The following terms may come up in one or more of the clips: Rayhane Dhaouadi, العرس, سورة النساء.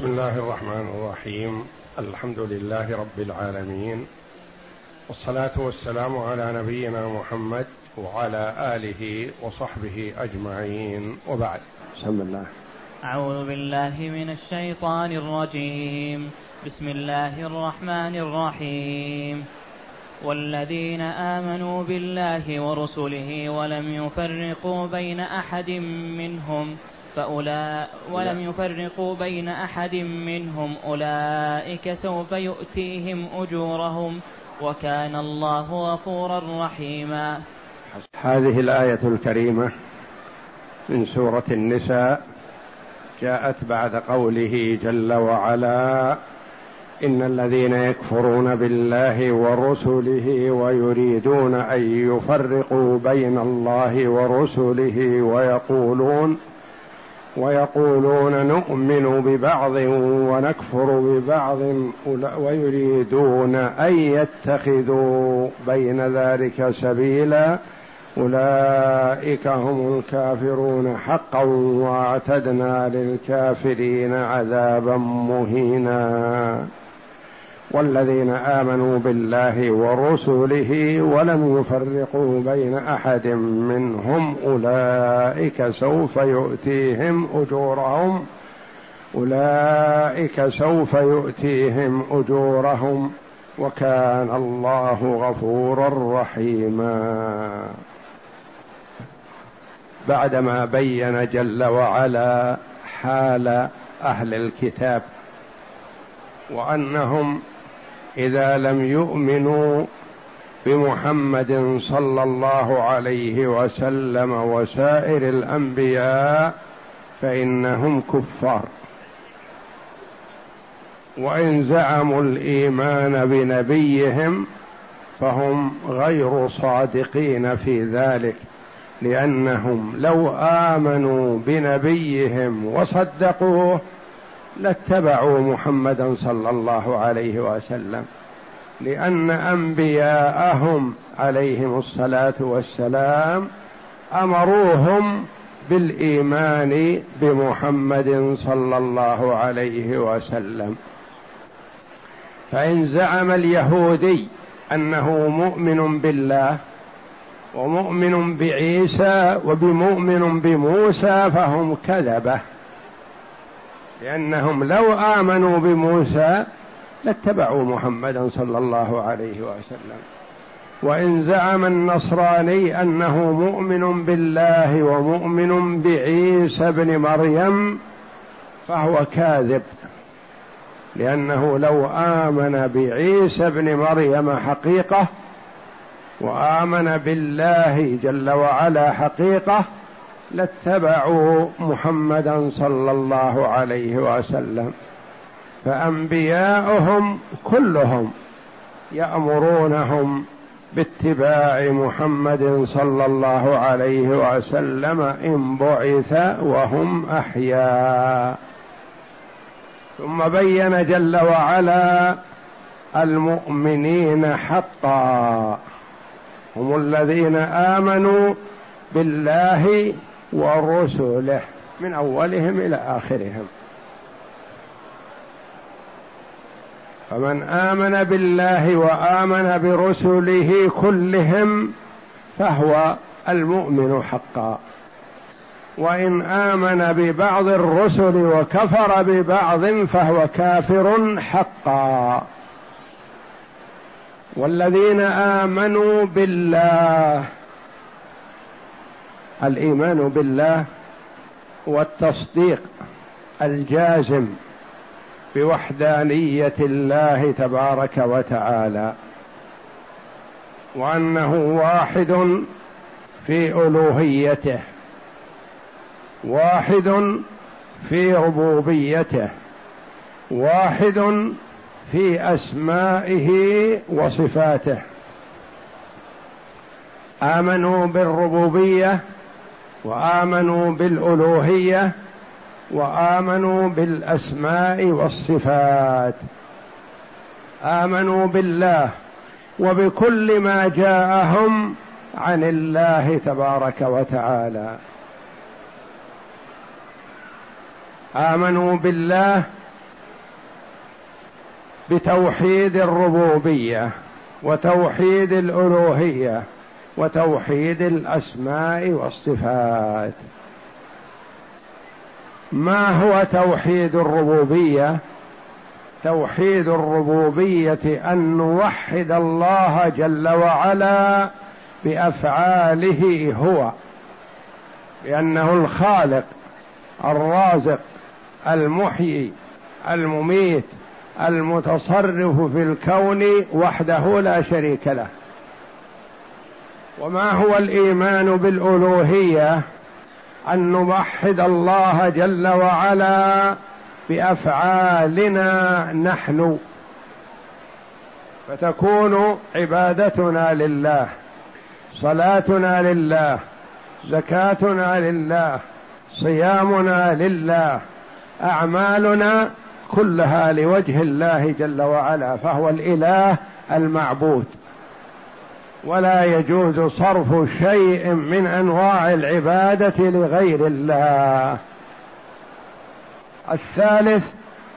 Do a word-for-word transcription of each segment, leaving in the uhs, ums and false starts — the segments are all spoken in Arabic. بسم الله الرحمن الرحيم. الحمد لله رب العالمين، والصلاة والسلام على نبينا محمد وعلى آله وصحبه أجمعين، وبعد. بسم الله. أعوذ بالله من الشيطان الرجيم. بسم الله الرحمن الرحيم. والذين آمنوا بالله ورسله ولم يفرقوا بين أحد منهم فأولئك ولم يفرقوا بين أحد منهم أولئك سوف يؤتيهم أجورهم وكان الله غفورا رحيما. هذه الآية الكريمة من سورة النساء جاءت بعد قوله جل وعلا: إن الذين يكفرون بالله ورسله ويريدون أن يفرقوا بين الله ورسله ويقولون ويقولون نؤمن ببعض ونكفر ببعض ويريدون أن يتخذوا بين ذلك سبيلا أولئك هم الكافرون حقا واعتدنا للكافرين عذابا مهينا. والذين آمنوا بالله ورسله ولم يفرقوا بين أحد منهم أولئك سوف يؤتيهم أجورهم أولئك سوف يؤتيهم أجورهم وكان الله غفورا رحيما. بعدما بين جل وعلا حال أهل الكتاب وأنهم إذا لم يؤمنوا بمحمد صلى الله عليه وسلم وسائر الأنبياء فإنهم كفار، وإن زعموا الإيمان بنبيهم فهم غير صادقين في ذلك، لأنهم لو آمنوا بنبيهم وصدقوه لاتبعوا محمدا صلى الله عليه وسلم، لأن أنبياءهم عليهم الصلاة والسلام أمروهم بالإيمان بمحمد صلى الله عليه وسلم. فإن زعم اليهودي أنه مؤمن بالله ومؤمن بعيسى وبمؤمن بموسى فهم كذبة، لأنهم لو آمنوا بموسى لاتبعوا محمدا صلى الله عليه وسلم. وإن زعم النصراني أنه مؤمن بالله ومؤمن بعيسى بن مريم فهو كاذب، لأنه لو آمن بعيسى بن مريم حقيقة وآمن بالله جل وعلا حقيقة لاتبعوا محمدا صلى الله عليه وسلم. فأنبياؤهم كلهم يأمرونهم باتباع محمد صلى الله عليه وسلم إن بعث وهم أحياء. ثم بين جل وعلا المؤمنين حقا هم الذين آمنوا بالله ورسله من أولهم إلى آخرهم. فمن آمن بالله وآمن برسله كلهم فهو المؤمن حقا، وإن آمن ببعض الرسل وكفر ببعض فهو كافر حقا. والذين آمنوا بالله، الإيمان بالله والتصديق الجازم بوحدانية الله تبارك وتعالى، وأنه واحد في ألوهيته، واحد في ربوبيته، واحد في أسمائه وصفاته. آمنوا بالربوبية وآمنوا بالألوهية وآمنوا بالأسماء والصفات. آمنوا بالله وبكل ما جاءهم عن الله تبارك وتعالى. آمنوا بالله بتوحيد الربوبية وتوحيد الألوهية وتوحيد الأسماء والصفات. ما هو توحيد الربوبية؟ توحيد الربوبية أن نوحد الله جل وعلا بأفعاله هو، لأنه الخالق الرازق المحيي المميت المتصرف في الكون وحده لا شريك له. وما هو الإيمان بالألوهية؟ أن نوحد الله جل وعلا بأفعالنا نحن، فتكون عبادتنا لله، صلاتنا لله، زكاتنا لله، صيامنا لله، أعمالنا كلها لوجه الله جل وعلا، فهو الإله المعبود، ولا يجوز صرف شيء من أنواع العبادة لغير الله. الثالث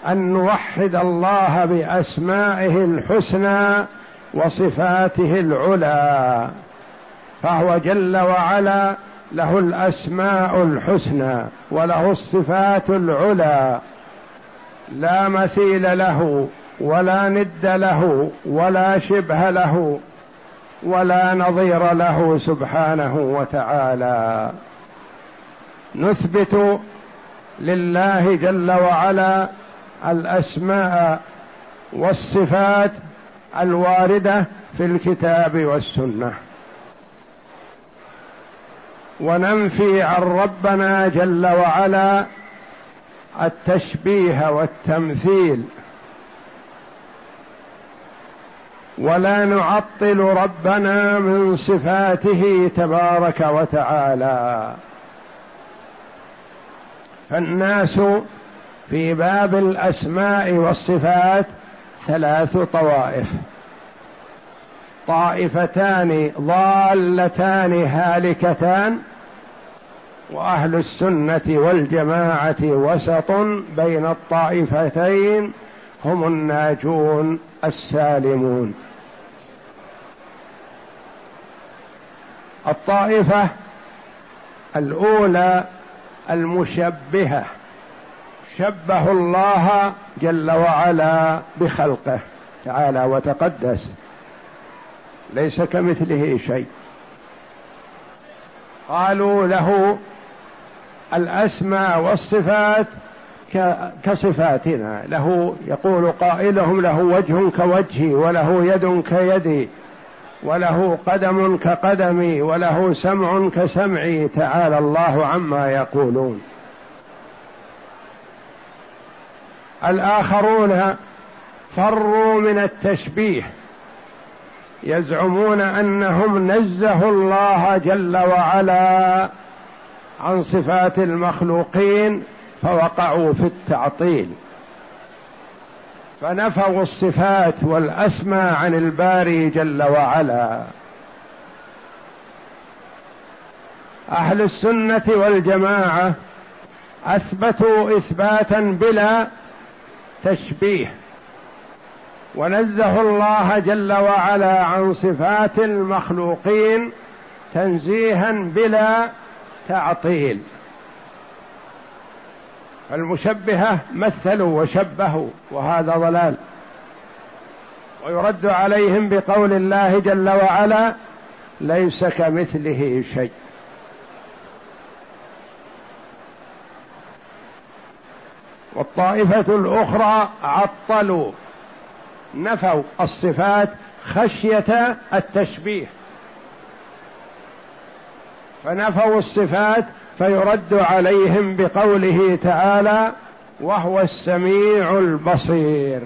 أن نوحد الله بأسمائه الحسنى وصفاته العلى، فهو جل وعلا له الأسماء الحسنى وله الصفات العلى، لا مثيل له ولا ند له ولا شبه له ولا نظير له سبحانه وتعالى. نثبت لله جل وعلا الأسماء والصفات الواردة في الكتاب والسنة، وننفي عن ربنا جل وعلا التشبيه والتمثيل، ولا نعطل ربنا من صفاته تبارك وتعالى. فالناس في باب الأسماء والصفات ثلاث طوائف، طائفتان ضالتان هالكتان، وأهل السنة والجماعة وسط بين الطائفتين، هم الناجون السالمون. الطائفة الأولى المشبهة، شبه الله جل وعلا بخلقه تعالى وتقدس، ليس كمثله شيء. قالوا له الأسماء والصفات كصفاتنا، له يقول قائلهم له وجه كوجهي، وله يد كيدي، وله قدم كقدمي، وله سمع كسمعي، تعالى الله عما يقولون. الآخرون فروا من التشبيه، يزعمون أنهم نزهوا الله جل وعلا عن صفات المخلوقين، فوقعوا في التعطيل، فنفوا الصفات والأسماء عن الباري جل وعلا. أهل السنة والجماعة أثبتوا إثباتا بلا تشبيه، ونزه الله جل وعلا عن صفات المخلوقين تنزيها بلا تعطيل. المشبهة مثلوا وشبهوا، وهذا ضلال، ويرد عليهم بقول الله جل وعلا ليس كمثله شيء. والطائفة الأخرى عطلوا، نفوا الصفات خشية التشبيه، فنفوا الصفات فيرد عليهم بقوله تعالى وهو السميع البصير.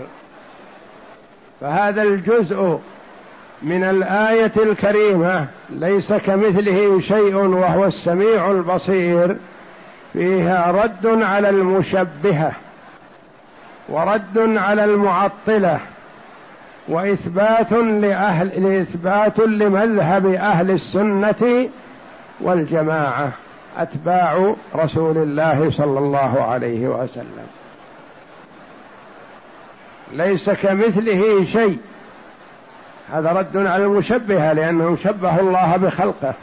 فهذا الجزء من الآية الكريمة ليس كمثله شيء وهو السميع البصير فيها رد على المشبهة ورد على المعطلة، وإثبات لأهل إثبات لمذهب أهل السنة والجماعة أتباع رسول الله صلى الله عليه وسلم. ليس كمثله شيء. هذا رد على المشبهة لأنهم شبهوا الله بخلقه.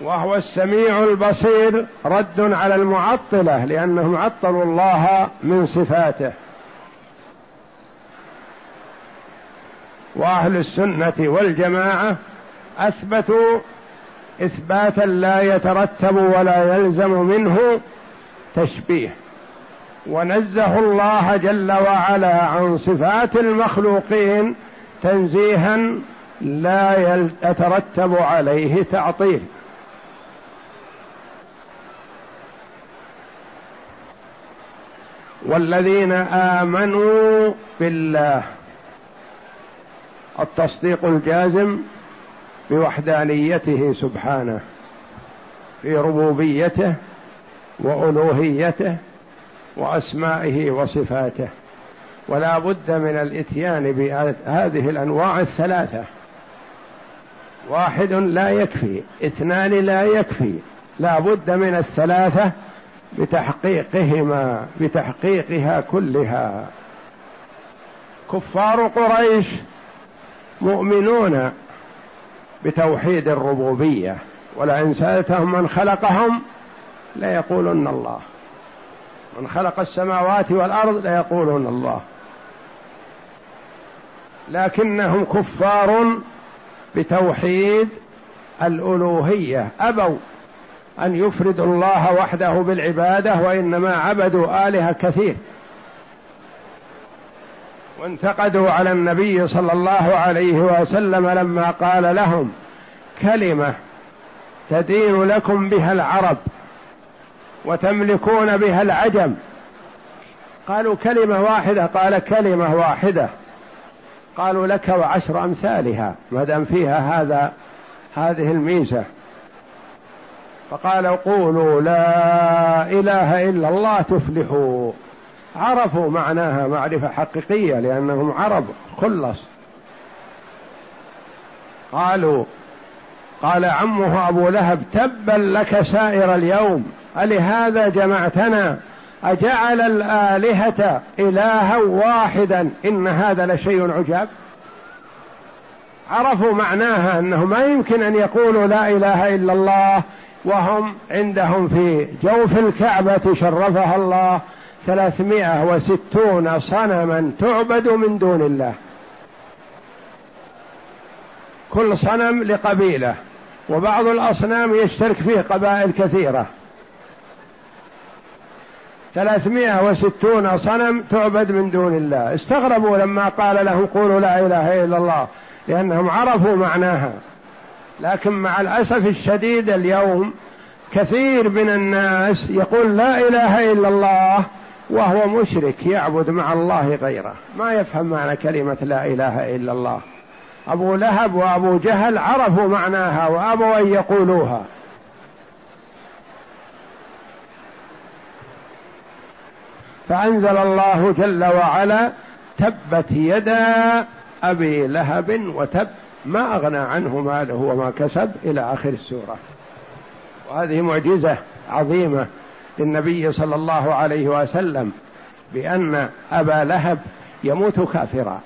وهو السميع البصير رد على المعطلة لأنهم عطلوا الله من صفاته. وأهل السنة والجماعة أثبتوا إثباتا لا يترتب ولا يلزم منه تشبيه، ونزه الله جل وعلا عن صفات المخلوقين تنزيها لا يترتب عليه تعطيل. والذين آمنوا بالله، التصديق الجازم بوحدانيته سبحانه في ربوبيته وألوهيته وأسمائه وصفاته، ولا بد من الإتيان بهذه الأنواع الثلاثة. واحد لا يكفي، اثنان لا يكفي، لا بد من الثلاثة بتحقيقهما بتحقيقها كلها. كفار قريش مؤمنون بتوحيد الربوبية، ولئن سألتهم من خلقهم ليقولن الله، من خلق السماوات والأرض ليقولون الله، لكنهم كفار بتوحيد الألوهية، أبوا أن يفردوا الله وحده بالعبادة، وإنما عبدوا آلهة كثير، وانتقدوا على النبي صلى الله عليه وسلم لما قال لهم كلمة تدين لكم بها العرب وتملكون بها العجم، قالوا كلمة واحدة، قال كلمة واحدة، قالوا لك وعشر أمثالها ما دام فيها هذا هذه الميزة، فقال قولوا لا إله إلا الله تفلحوا. عرفوا معناها معرفة حقيقية لأنهم عرب خلص. قالوا قال عمه أبو لهب تبا لك سائر اليوم ألهذا جمعتنا أجعل الآلهة إلها واحدا إن هذا لشيء عجاب. عرفوا معناها أنه ما يمكن أن يقولوا لا إله إلا الله وهم عندهم في جوف الكعبة شرفها الله ثلاثمائة وستون صنما تعبد من دون الله، كل صنم لقبيلة، وبعض الأصنام يشترك فيه قبائل كثيرة. ثلاثمائة وستون صنم تعبد من دون الله. استغربوا لما قال لهم قولوا لا إله إلا الله لأنهم عرفوا معناها. لكن مع الأسف الشديد اليوم كثير من الناس يقول لا إله إلا الله وهو مشرك يعبد مع الله غيره، ما يفهم معنى كلمة لا إله إلا الله. أبو لهب وأبو جهل عرفوا معناها وأبوا أن يقولوها. فأنزل الله جل وعلا تبت يدا أبي لهب وتب ما أغنى عنه ماله وما كسب إلى آخر السورة. وهذه معجزة عظيمة للنبي صلى الله عليه وسلم بأن أبا لهب يموت كافرا،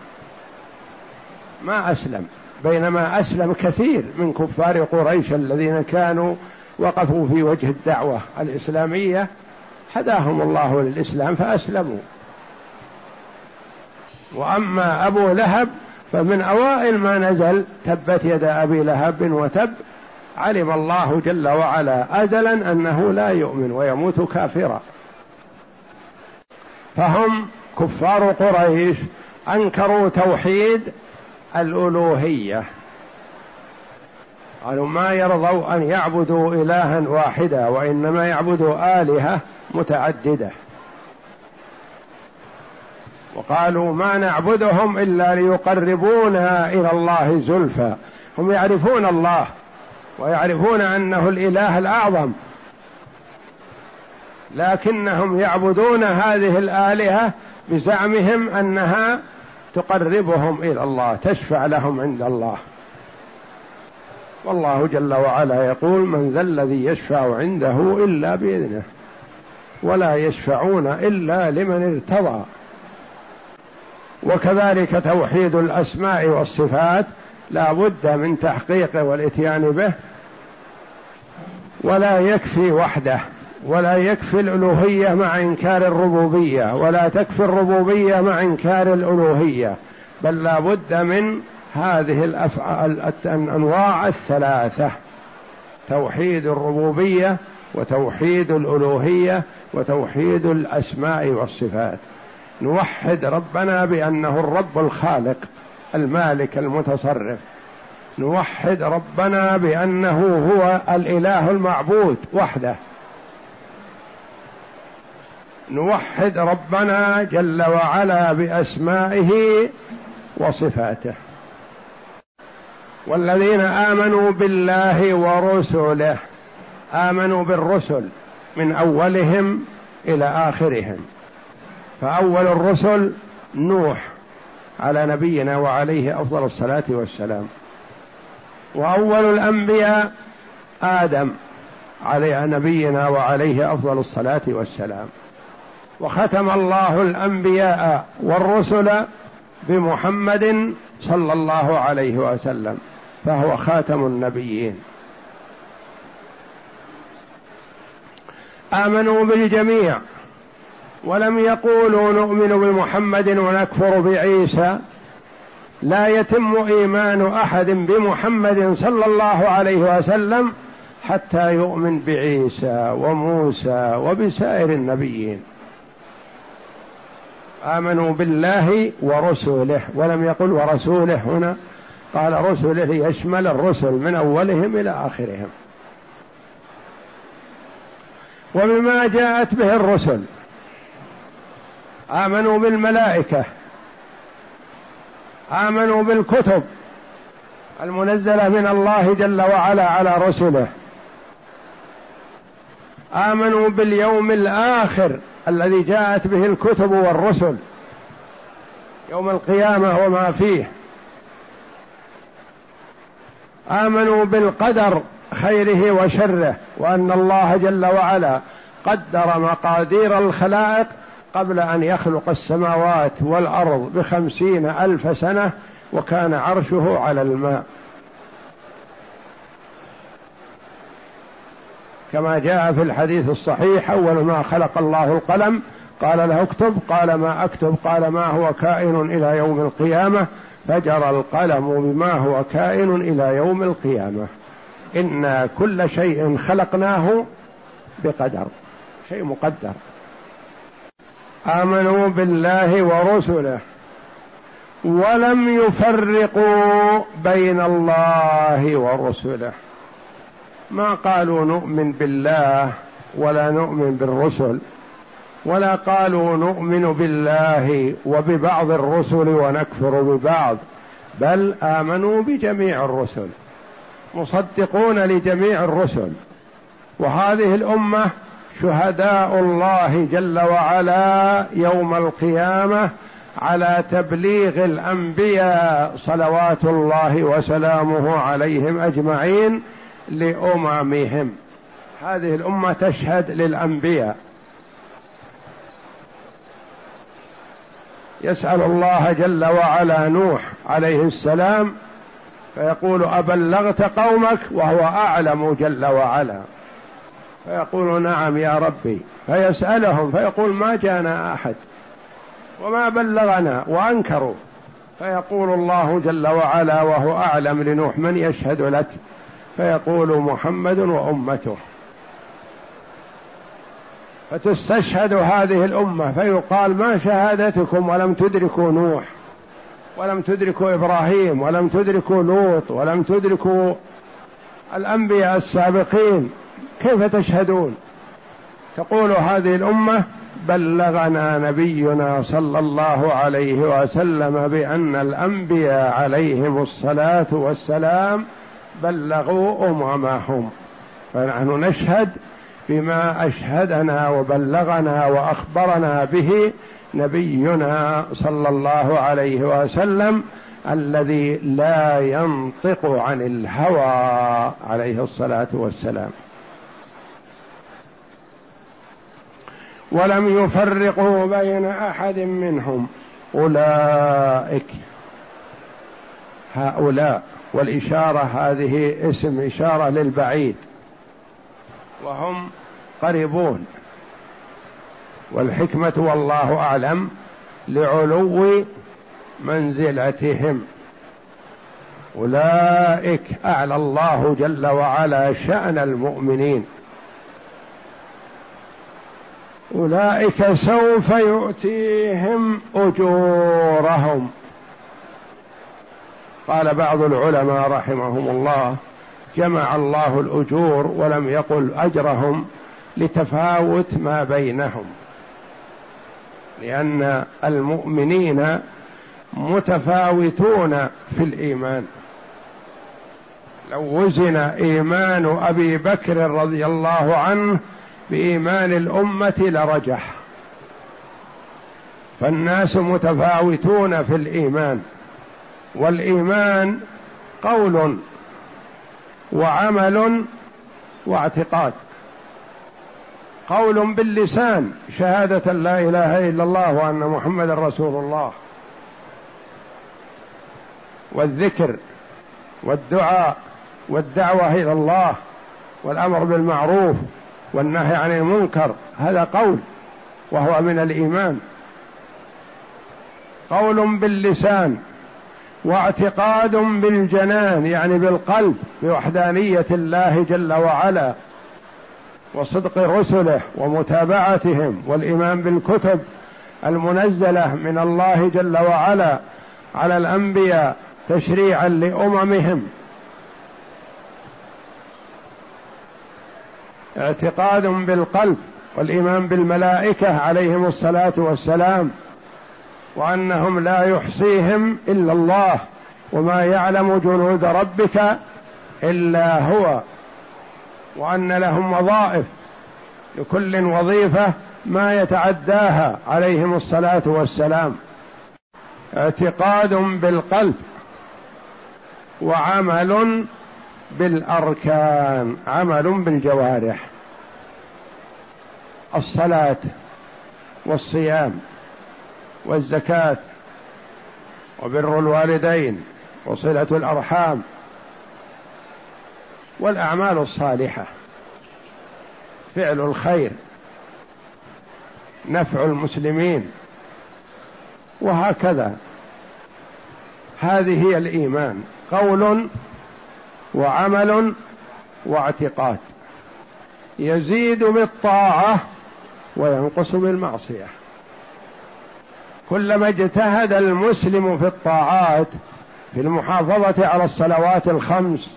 ما أسلم، بينما أسلم كثير من كفار قريش الذين كانوا وقفوا في وجه الدعوة الإسلامية، هداهم الله للإسلام فأسلموا. وأما أبو لهب فمن أوائل ما نزل تبت يد أبي لهب وتب علم الله جل وعلا أزلا أنه لا يؤمن ويموت كافرا. فهم كفار قريش أنكروا توحيد الألوهية، قالوا ما يرضوا أن يعبدوا إلها واحدة وإنما يعبدوا آلهة متعددة، وقالوا ما نعبدهم إلا ليقربونا إلى الله زلفى. هم يعرفون الله ويعرفون أنه الإله الأعظم، لكنهم يعبدون هذه الآلهة بزعمهم أنها تقربهم إلى الله تشفع لهم عند الله. والله جل وعلا يقول من ذا الذي يشفع عنده إلا بإذنه ولا يشفعون إلا لمن ارتضى. وكذلك توحيد الأسماء والصفات لا بد من تحقيقه والإتيان به، ولا يكفي وحده، ولا يكفي الألوهية مع إنكار الربوبية، ولا تكفي الربوبية مع إنكار الألوهية، بل لا بد من هذه الأفعال الأنواع الثلاثة: توحيد الربوبية وتوحيد الألوهية وتوحيد الأسماء والصفات. نوحد ربنا بأنه الرب الخالق المالك المتصرف، نوحد ربنا بأنه هو الإله المعبود وحده، نوحد ربنا جل وعلا بأسمائه وصفاته. والذين آمنوا بالله ورسله، آمنوا بالرسل من أولهم إلى آخرهم، فأول الرسل نوح على نبينا وعليه أفضل الصلاة والسلام، وأول الأنبياء آدم على نبينا وعليه أفضل الصلاة والسلام، وختم الله الأنبياء والرسل بمحمد صلى الله عليه وسلم، فهو خاتم النبيين. آمنوا بالجميع ولم يقولوا نؤمن بمحمد ونكفر بعيسى، لا يتم إيمان أحد بمحمد صلى الله عليه وسلم حتى يؤمن بعيسى وموسى وبسائر النبيين. آمنوا بالله ورسله، ولم يقل ورسوله هنا، قال رسله يشمل الرسل من أولهم إلى آخرهم. وبما جاءت به الرسل، آمنوا بالملائكة، آمنوا بالكتب المنزلة من الله جل وعلا على رسله، آمنوا باليوم الآخر الذي جاءت به الكتب والرسل، يوم القيامة وما فيه، آمنوا بالقدر خيره وشره، وأن الله جل وعلا قدر مقادير الخلائق قبل أن يخلق السماوات والأرض بخمسين ألف سنة وكان عرشه على الماء، كما جاء في الحديث الصحيح: أول ما خلق الله القلم، قال له اكتب، قال ما أكتب، قال ما هو كائن إلى يوم القيامة، فجرى القلم بما هو كائن إلى يوم القيامة، إن كل شيء خلقناه بقدر، شيء مقدر. آمنوا بالله ورسله ولم يفرقوا بين الله ورسله، ما قالوا نؤمن بالله ولا نؤمن بالرسل، ولا قالوا نؤمن بالله وببعض الرسل ونكفر ببعض، بل آمنوا بجميع الرسل، مصدقون لجميع الرسل، وهذه الأمة شهداء الله جل وعلا يوم القيامة على تبليغ الأنبياء صلوات الله وسلامه عليهم أجمعين لأممهم. هذه الأمة تشهد للأنبياء. يسأل الله جل وعلا نوح عليه السلام فيقول: أبلغت قومك؟ وهو أعلم جل وعلا، فيقول: نعم يا ربي، فيسألهم فيقول: ما جاءنا أحد وما بلغنا، وأنكروا، فيقول الله جل وعلا وهو أعلم لنوح: من يشهد لك؟ فيقول: محمد وأمته. فتستشهد هذه الأمة فيقال: ما شهادتكم ولم تدركوا نوح ولم تدركوا إبراهيم ولم تدركوا لوط ولم تدركوا الأنبياء السابقين، كيف تشهدون؟ تقول هذه الأمة: بلغنا نبينا صلى الله عليه وسلم بأن الأنبياء عليهم الصلاة والسلام بلغوا أممهم، فنحن نشهد بما أشهدنا وبلغنا وأخبرنا به نبينا صلى الله عليه وسلم الذي لا ينطق عن الهوى عليه الصلاة والسلام. ولم يفرقوا بين أحد منهم، أولئك هؤلاء، والإشارة هذه اسم إشارة للبعيد، وهم قريبون. والحكمة والله أعلم لعلو منزلتهم. أولئك أعلى الله جل وعلا شأن المؤمنين. أولئك سوف يؤتيهم أجورهم. قال بعض العلماء رحمهم الله جمع الله الأجور ولم يقل أجرهم لتفاوت ما بينهم، لأن المؤمنين متفاوتون في الإيمان. لو وزن إيمان أبي بكر رضي الله عنه بإيمان الأمة لرجح، فالناس متفاوتون في الإيمان، والإيمان قول وعمل واعتقاد. قول باللسان شهادة لا إله إلا الله وأن محمد رسول الله، والذكر والدعاء والدعوة إلى الله والأمر بالمعروف والنهي عن المنكر، هذا قول وهو من الإيمان. قول باللسان واعتقاد بالجنان يعني بالقلب بوحدانية الله جل وعلا وصدق رسله ومتابعتهم والإيمان بالكتب المنزلة من الله جل وعلا على الأنبياء تشريعا لأممهم. اعتقاد بالقلب والإيمان بالملائكة عليهم الصلاة والسلام وأنهم لا يحصيهم إلا الله وما يعلم جنود ربك إلا هو، وأن لهم وظائف لكل وظيفة ما يتعداها عليهم الصلاة والسلام. اعتقاد بالقلب وعمل بالأركان، عمل بالجوارح، الصلاة والصيام والزكاة وبر الوالدين وصلة الأرحام والأعمال الصالحة، فعل الخير، نفع المسلمين، وهكذا. هذه هي الإيمان، قول وعمل واعتقاد، يزيد بالطاعة وينقص بالمعصية. كلما اجتهد المسلم في الطاعات، في المحافظة على الصلوات الخمس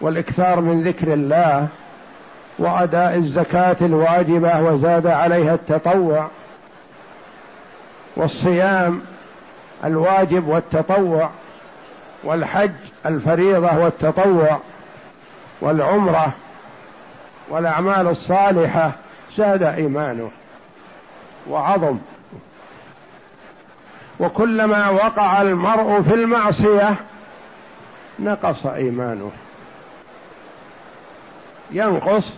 والإكثار من ذكر الله وأداء الزكاة الواجبة وزاد عليها التطوع والصيام الواجب والتطوع والحج الفريضة والتطوع والعمرة والأعمال الصالحة، زاد إيمانه وعظم. وكلما وقع المرء في المعصية نقص إيمانه، ينقص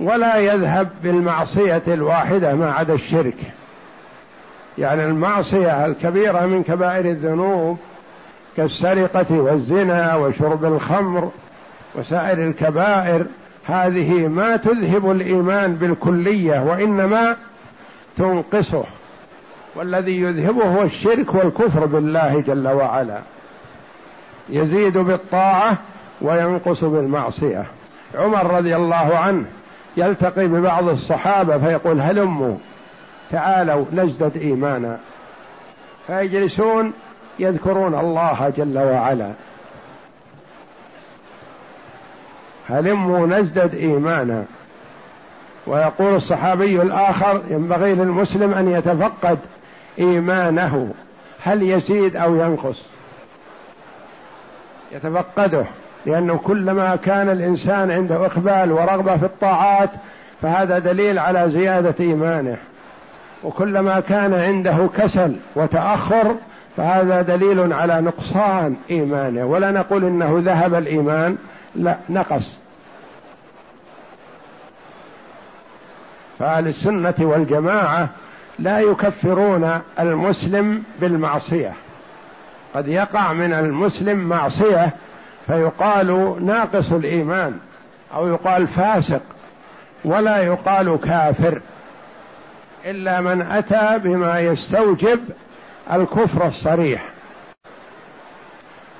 ولا يذهب بالمعصية الواحدة ما عدا الشرك. يعني المعصية الكبيرة من كبائر الذنوب كالسرقة والزنا وشرب الخمر وسائر الكبائر، هذه ما تذهب الإيمان بالكلية وإنما تنقصه، والذي يذهبه هو الشرك والكفر بالله جل وعلا. يزيد بالطاعة وينقص بالمعصية. عمر رضي الله عنه يلتقي ببعض الصحابة فيقول هلموا تعالوا نزدد إيمانا، فيجلسون يذكرون الله جل وعلا. هلموا نزدد إيمانا. ويقول الصحابي الآخر ينبغي للمسلم أن يتفقد إيمانه، هل يزيد أو ينقص، يتفقده، لأنه كلما كان الإنسان عنده إقبال ورغبة في الطاعات فهذا دليل على زيادة إيمانه، وكلما كان عنده كسل وتأخر فهذا دليل على نقصان إيمانه. ولا نقول إنه ذهب الإيمان، لا، نقص. فأهل السنة والجماعة لا يكفرون المسلم بالمعصية. قد يقع من المسلم معصية فيقال ناقص الإيمان أو يقال فاسق، ولا يقال كافر إلا من أتى بما يستوجب الكفر الصريح.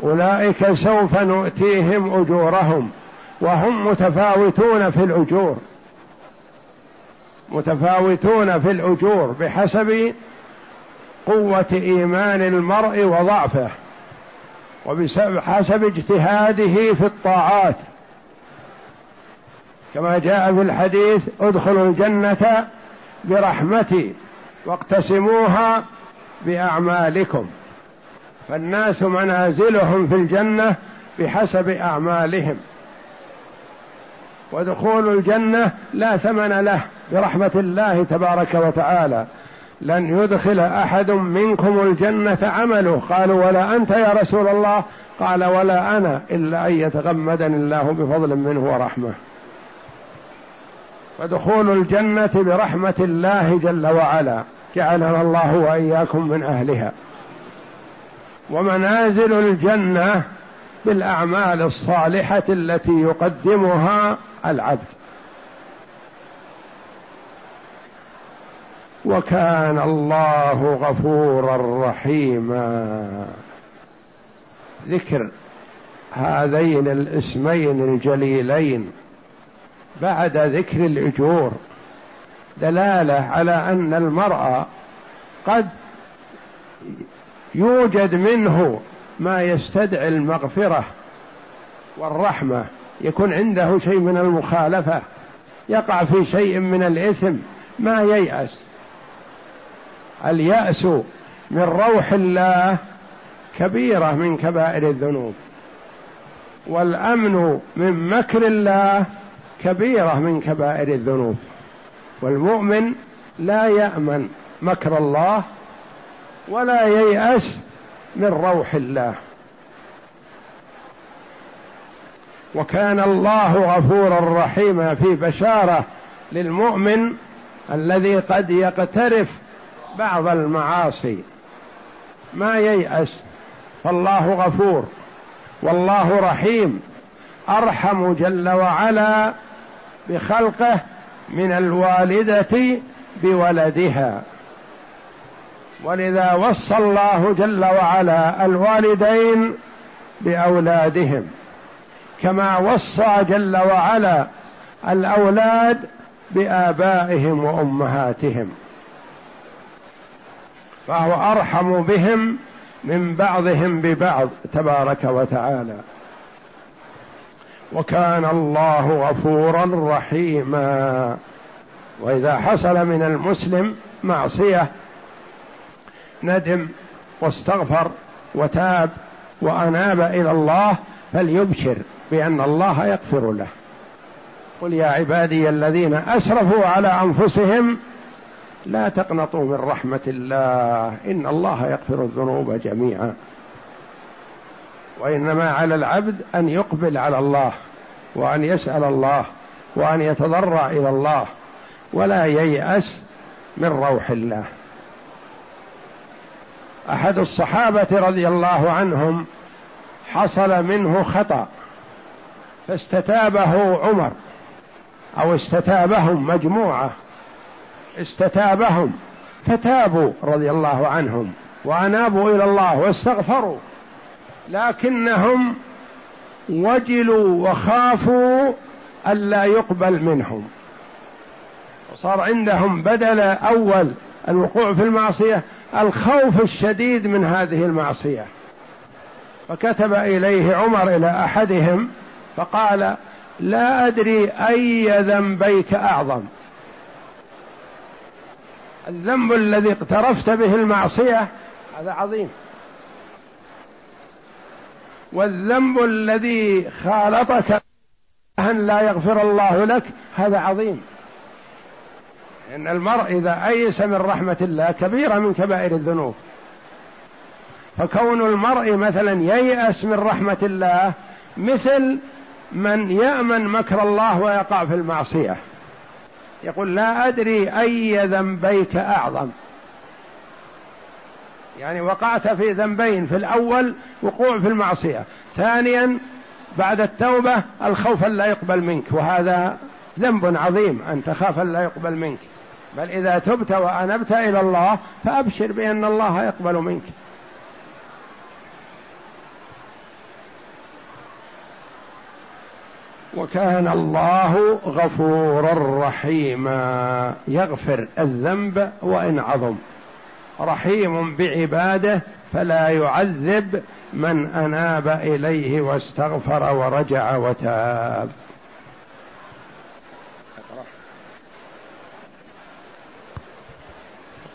أولئك سوف نؤتيهم أجورهم وهم متفاوتون في الأجور، متفاوتون في الأجور بحسب قوة إيمان المرء وضعفه وبحسب اجتهاده في الطاعات، كما جاء في الحديث: ادخلوا الجنة برحمتي واقتسموها بأعمالكم. فالناس منازلهم في الجنة بحسب أعمالهم، ودخول الجنة لا ثمن له برحمة الله تبارك وتعالى. لن يدخل أحد منكم الجنة عمله، قالوا: ولا أنت يا رسول الله؟ قال: ولا أنا، إلا أن يتغمدني الله بفضل منه ورحمة. فدخول الجنة برحمة الله جل وعلا، جعلنا الله وإياكم من أهلها. ومنازل الجنة بالأعمال الصالحة التي يقدمها العبد. وكان الله غفورا رحيما. ذكر هذين الاسمين الجليلين بعد ذكر الأجور دلالة على أن المرء قد يوجد منه ما يستدعي المغفرة والرحمة، يكون عنده شيء من المخالفة، يقع في شيء من الإثم ما ييأس. اليأس من روح الله كبيرة من كبائر الذنوب، والأمن من مكر الله كبيرة من كبائر الذنوب، والمؤمن لا يأمن مكر الله ولا ييأس من روح الله. وكان الله غفورا رحيما في بشارة للمؤمن الذي قد يقترف بعض المعاصي ما ييأس، فالله غفور والله رحيم، أرحم جل وعلا بخلقه من الوالدة بولدها. ولذا وصى الله جل وعلا الوالدين بأولادهم، كما وصى جل وعلا الأولاد بآبائهم وأمهاتهم، فهو أرحم بهم من بعضهم ببعض تبارك وتعالى. وكان الله غفورا رحيما. وإذا حصل من المسلم معصية ندم واستغفر وتاب وأناب إلى الله فليبشر بأن الله يغفر له. قل يا عبادي الذين أسرفوا على أنفسهم لا تقنطوا من رحمة الله إن الله يغفر الذنوب جميعا. وإنما على العبد أن يقبل على الله وأن يسأل الله وأن يتضرع إلى الله ولا ييأس من روح الله. أحد الصحابة رضي الله عنهم حصل منه خطأ فاستتابه عمر، أو استتابهم مجموعة، استتابهم فتابوا رضي الله عنهم وأنابوا إلى الله واستغفروا، لكنهم وجلوا وخافوا ألا يقبل منهم، وصار عندهم بدل أول الوقوع في المعصية الخوف الشديد من هذه المعصية. فكتب إليه عمر إلى أحدهم فقال: لا أدري أي ذنبيك أعظم، الذنب الذي اقترفت به المعصية هذا عظيم، والذنب الذي خالطك أن لا يغفر الله لك هذا عظيم. إن المرء إذا أيس من رحمة الله كبيرة من كبائر الذنوب، فكون المرء مثلا ييأس من رحمة الله مثل من يأمن مكر الله ويقع في المعصية، يقول لا أدري أي ذنبيك أعظم، يعني وقعت في ذنبين، في الأول وقوع في المعصية، ثانيا بعد التوبة الخوف لا يقبل منك، وهذا ذنب عظيم أن تخاف لا يقبل منك، بل إذا تبت وأنبت إلى الله فأبشر بأن الله يقبل منك. وكان الله غفورا رحيما، يغفر الذنب وإن عظم، رحيم بعباده فلا يعذب من أناب إليه واستغفر ورجع وتاب.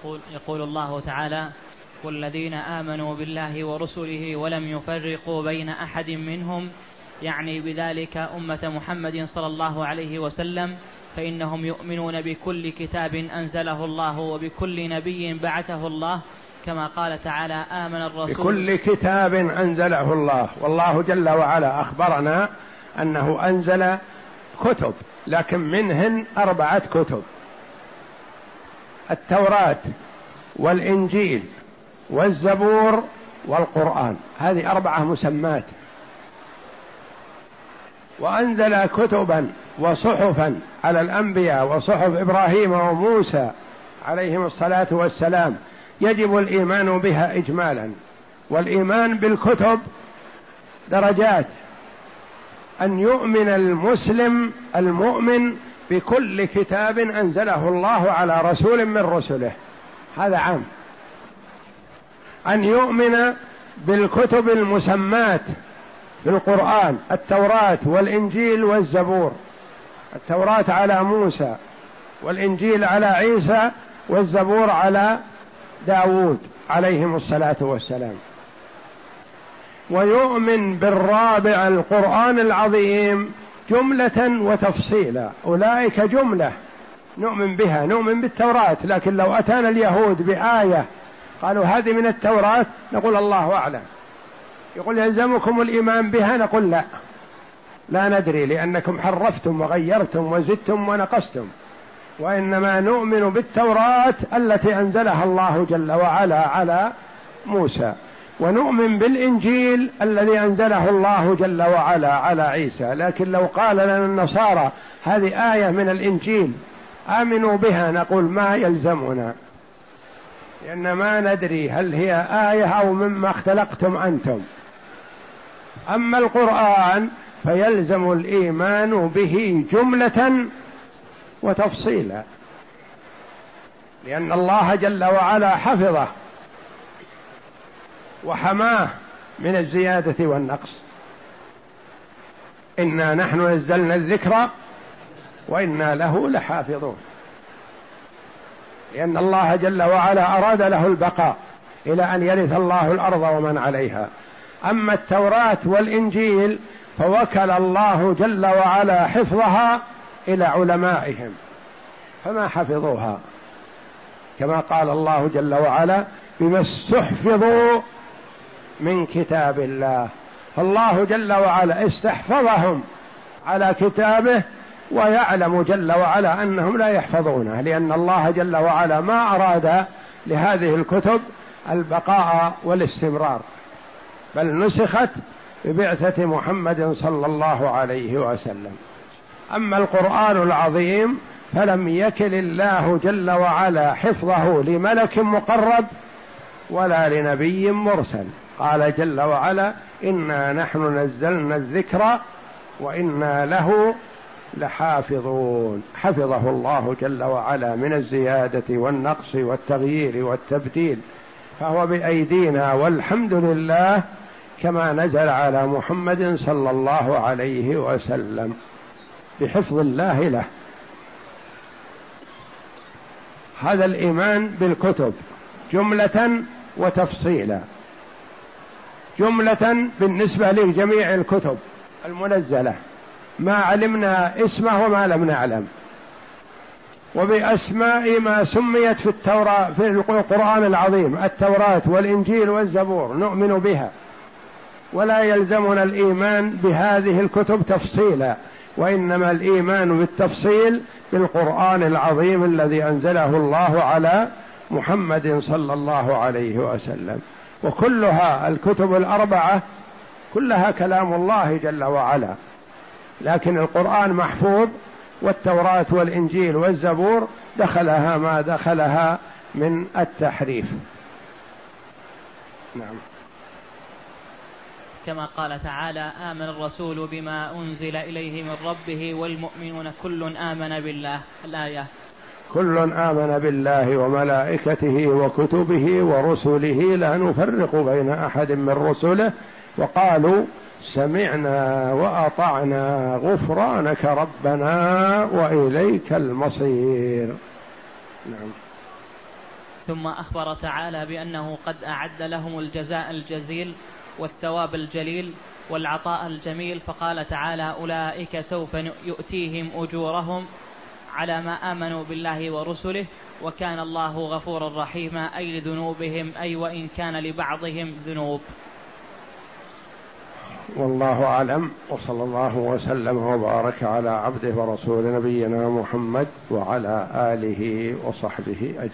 يقول, يقول الله تعالى: والذين آمنوا بالله ورسله ولم يفرقوا بين أحد منهم، يعني بذلك أمة محمد صلى الله عليه وسلم، فإنهم يؤمنون بكل كتاب أنزله الله وبكل نبي بعثه الله، كما قال تعالى: آمن الرسول بكل كتاب أنزله الله. والله جل وعلا أخبرنا أنه أنزل كتب، لكن منهن أربعة كتب: التوراة والإنجيل والزبور والقرآن، هذه أربعة مسمات. وأنزل كتبا وصحفا على الأنبياء، وصحف إبراهيم وموسى عليهم الصلاة والسلام يجب الإيمان بها إجمالا. والإيمان بالكتب درجات، أن يؤمن المسلم المؤمن بكل كتاب أنزله الله على رسول من رسله، هذا عام. أن يؤمن بالكتب المسمات في القرآن: التوراة والإنجيل والزبور، التوراة على موسى والإنجيل على عيسى والزبور على داود عليهم الصلاة والسلام. ويؤمن بالرابع القرآن العظيم جملة وتفصيلا، أولئك جملة نؤمن بها، نؤمن بالتوراة، لكن لو أتانا اليهود بآية قالوا هذه من التوراة نقول الله أعلم، يقول يلزمكم الإيمان بها، نقول لا لا ندري، لأنكم حرفتم وغيرتم وزدتم ونقصتم، وإنما نؤمن بالتوراة التي أنزلها الله جل وعلا على موسى، ونؤمن بالإنجيل الذي أنزله الله جل وعلا على عيسى. لكن لو قال لنا النصارى هذه آية من الإنجيل آمنوا بها، نقول ما يلزمنا، لأن ما ندري هل هي آية أو مما اختلقتم أنتم. أما القرآن فيلزم الإيمان به جملة وتفصيلا، لأن الله جل وعلا حفظه وحماه من الزيادة والنقص. إنا نحن نزلنا الذكر وإنا له لحافظون، لأن الله جل وعلا أراد له البقاء إلى أن يرث الله الأرض ومن عليها. أما التوراة والإنجيل فوكل الله جل وعلا حفظها إلى علمائهم فما حفظوها، كما قال الله جل وعلا: بما استحفظوا من كتاب الله. فالله جل وعلا استحفظهم على كتابه، ويعلم جل وعلا أنهم لا يحفظونه، لأن الله جل وعلا ما أراد لهذه الكتب البقاء والاستمرار، بل نسخت ببعثة محمد صلى الله عليه وسلم. أما القرآن العظيم فلم يكل الله جل وعلا حفظه لملك مقرب ولا لنبي مرسل، قال جل وعلا: إنا نحن نزلنا الذكر وإنا له لحافظون. حفظه الله جل وعلا من الزيادة والنقص والتغيير والتبديل، فهو بأيدينا والحمد لله، كما نزل على محمد صلى الله عليه وسلم بحفظ الله له. هذا الإيمان بالكتب جملة وتفصيلا، جملة بالنسبة لجميع الكتب المنزلة ما علمنا اسمه وما لم نعلم، وبأسماء ما سميت في التوراة في القرآن العظيم: التوراة والإنجيل والزبور، نؤمن بها، ولا يلزمنا الإيمان بهذه الكتب تفصيلا، وإنما الإيمان بالتفصيل بالقرآن العظيم الذي أنزله الله على محمد صلى الله عليه وسلم. وكلها الكتب الأربعة كلها كلام الله جل وعلا، لكن القرآن محفوظ، والتوراة والإنجيل والزبور دخلها ما دخلها من التحريف. نعم. كما قال تعالى: آمن الرسول بما أنزل إليه من ربه والمؤمنون كل آمن بالله. الآية كل آمن بالله وملائكته وكتبه ورسله لا نفرق بين أحد من رسله وقالوا سمعنا وأطعنا غفرانك ربنا وإليك المصير. نعم. ثم أخبر تعالى بأنه قد أعد لهم الجزاء الجزيل والثواب الجليل والعطاء الجميل، فقال تعالى: أولئك سوف يؤتيهم أجورهم على ما آمنوا بالله ورسله وكان الله غفورا رحيما، أي لذنوبهم، أي وإن كان لبعضهم ذنوب. والله أعلم، وصلى الله وسلم وبارك على عبده ورسول نبينا محمد وعلى آله وصحبه أجمعين.